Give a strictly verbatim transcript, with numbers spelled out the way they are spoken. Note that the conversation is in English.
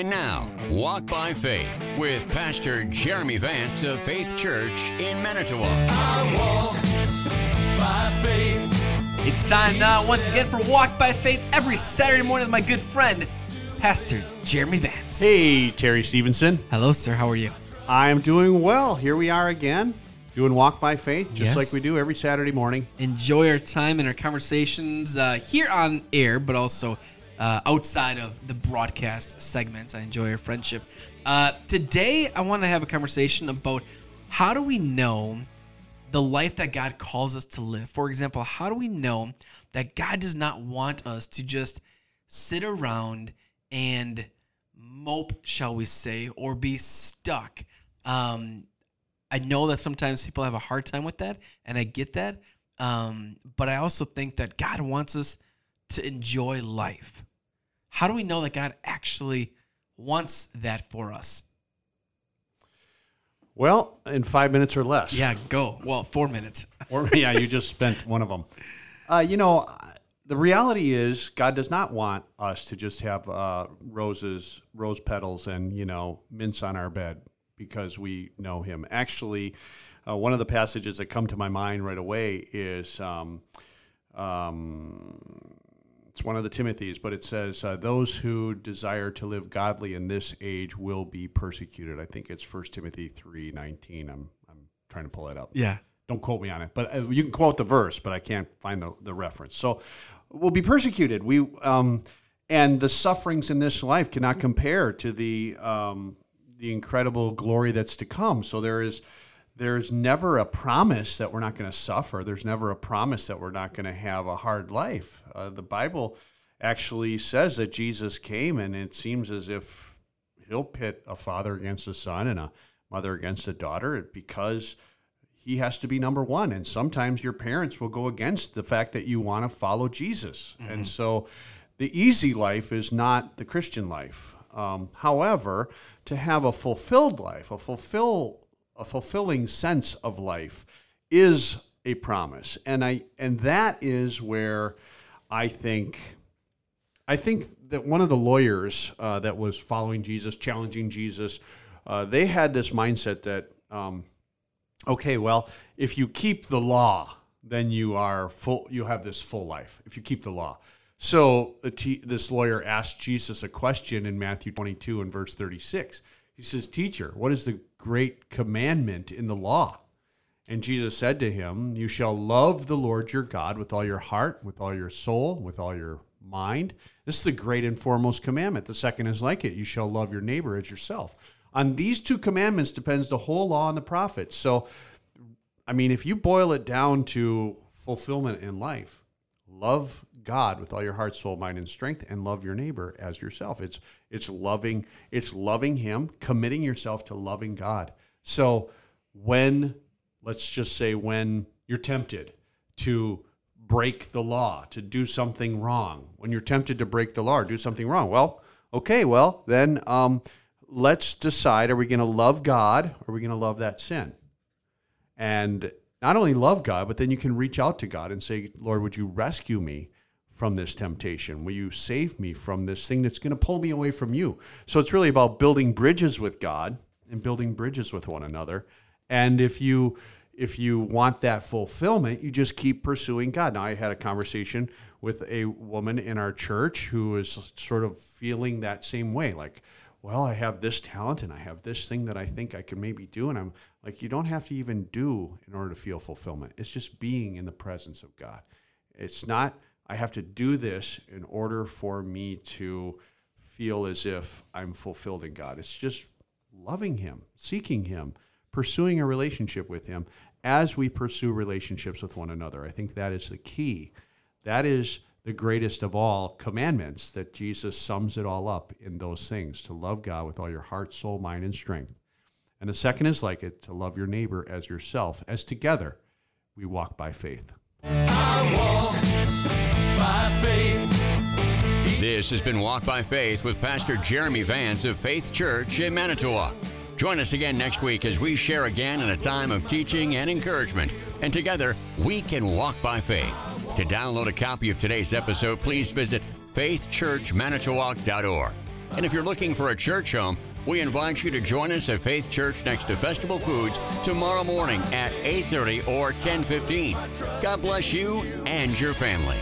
And now, Walk by Faith with Pastor Jeremy Vance of Faith Church in Manitowoc. I walk by faith. It's time now once again for Walk by Faith every Saturday morning with my good friend, Pastor Jeremy Vance. Hey, Terry Stevenson. Hello, sir. How are you? I'm doing well. Here we are again, doing Walk by Faith, just yes. like we do every Saturday morning. Enjoy our time and our conversations uh, here on air, but also Uh, outside of the broadcast segments. I enjoy our friendship. Uh, today, I want to have a conversation about how do we know the life that God calls us to live? For example, how do we know that God does not want us to just sit around and mope, shall we say, or be stuck? Um, I know that sometimes people have a hard time with that, and I get that. Um, but I also think that God wants us to enjoy life. How do we know that God actually wants that for us? Well, in five minutes or less. Yeah, go. Well, four minutes. Or yeah, you just spent one of them. Uh, you know, the reality is God does not want us to just have uh, roses, rose petals, and, you know, mints on our bed because we know Him. Actually, uh, one of the passages that come to my mind right away is um, um, it's one of the Timothys, but it says, uh, those who desire to live godly in this age will be persecuted. I think it's First Timothy three nineteen. I'm I'm trying to pull that up. Yeah. Don't quote me on it, but uh, you can quote the verse, but I can't find the, the reference. So we'll be persecuted. We um, and the sufferings in this life cannot compare to the um, the incredible glory that's to come. So there is there's never a promise that we're not going to suffer. There's never a promise that we're not going to have a hard life. Uh, the Bible actually says that Jesus came, and it seems as if He'll pit a father against a son and a mother against a daughter because He has to be number one. And sometimes your parents will go against the fact that you want to follow Jesus. Mm-hmm. And so the easy life is not the Christian life. Um, however, to have a fulfilled life, a fulfilled A fulfilling sense of life is a promise, and I and that is where I think I think that one of the lawyers uh, that was following Jesus, challenging Jesus, uh, they had this mindset that um, okay, well, if you keep the law, then you are full. You have this full life if you keep the law. So t- this lawyer asked Jesus a question in Matthew twenty-two and verse thirty-six. He says, "Teacher, what is the great commandment in the law?" And Jesus said to him, "You shall love the Lord your God with all your heart, with all your soul, with all your mind. This is the great and foremost commandment. The second is like it. You shall love your neighbor as yourself. On these two commandments depends the whole law and the prophets." So, I mean, if you boil it down to fulfillment in life, love God with all your heart, soul, mind, and strength, and love your neighbor as yourself. It's it's loving, it's loving Him, committing yourself to loving God. So when, let's just say when you're tempted to break the law, to do something wrong, when you're tempted to break the law or do something wrong, well, okay, well, then um, let's decide, are we going to love God or are we going to love that sin? And not only love God, but then you can reach out to God and say, "Lord, would you rescue me from this temptation? Will you save me from this thing that's going to pull me away from you?" So it's really about building bridges with God and building bridges with one another. And if you if you want that fulfillment, you just keep pursuing God. Now, I had a conversation with a woman in our church who is sort of feeling that same way, like, "Well, I have this talent and I have this thing that I think I can maybe do." And I'm like, you don't have to even do in order to feel fulfillment. It's just being in the presence of God. It's not I have to do this in order for me to feel as if I'm fulfilled in God. It's just loving Him, seeking Him, pursuing a relationship with Him as we pursue relationships with one another. I think that is the key. That is the greatest of all commandments, that Jesus sums it all up in those things, to love God with all your heart, soul, mind, and strength. And the second is like it, to love your neighbor as yourself, as together we walk by faith. I walk by faith. This has been Walk by Faith with Pastor Jeremy Vance of Faith Church in Manitowoc. Join us again next week as we share again in a time of teaching and encouragement. And together, we can walk by faith. To download a copy of today's episode, please visit faith church manitowoc dot org. And if you're looking for a church home, we invite you to join us at Faith Church next to Festival Foods tomorrow morning at eight thirty or ten fifteen. God bless you and your family.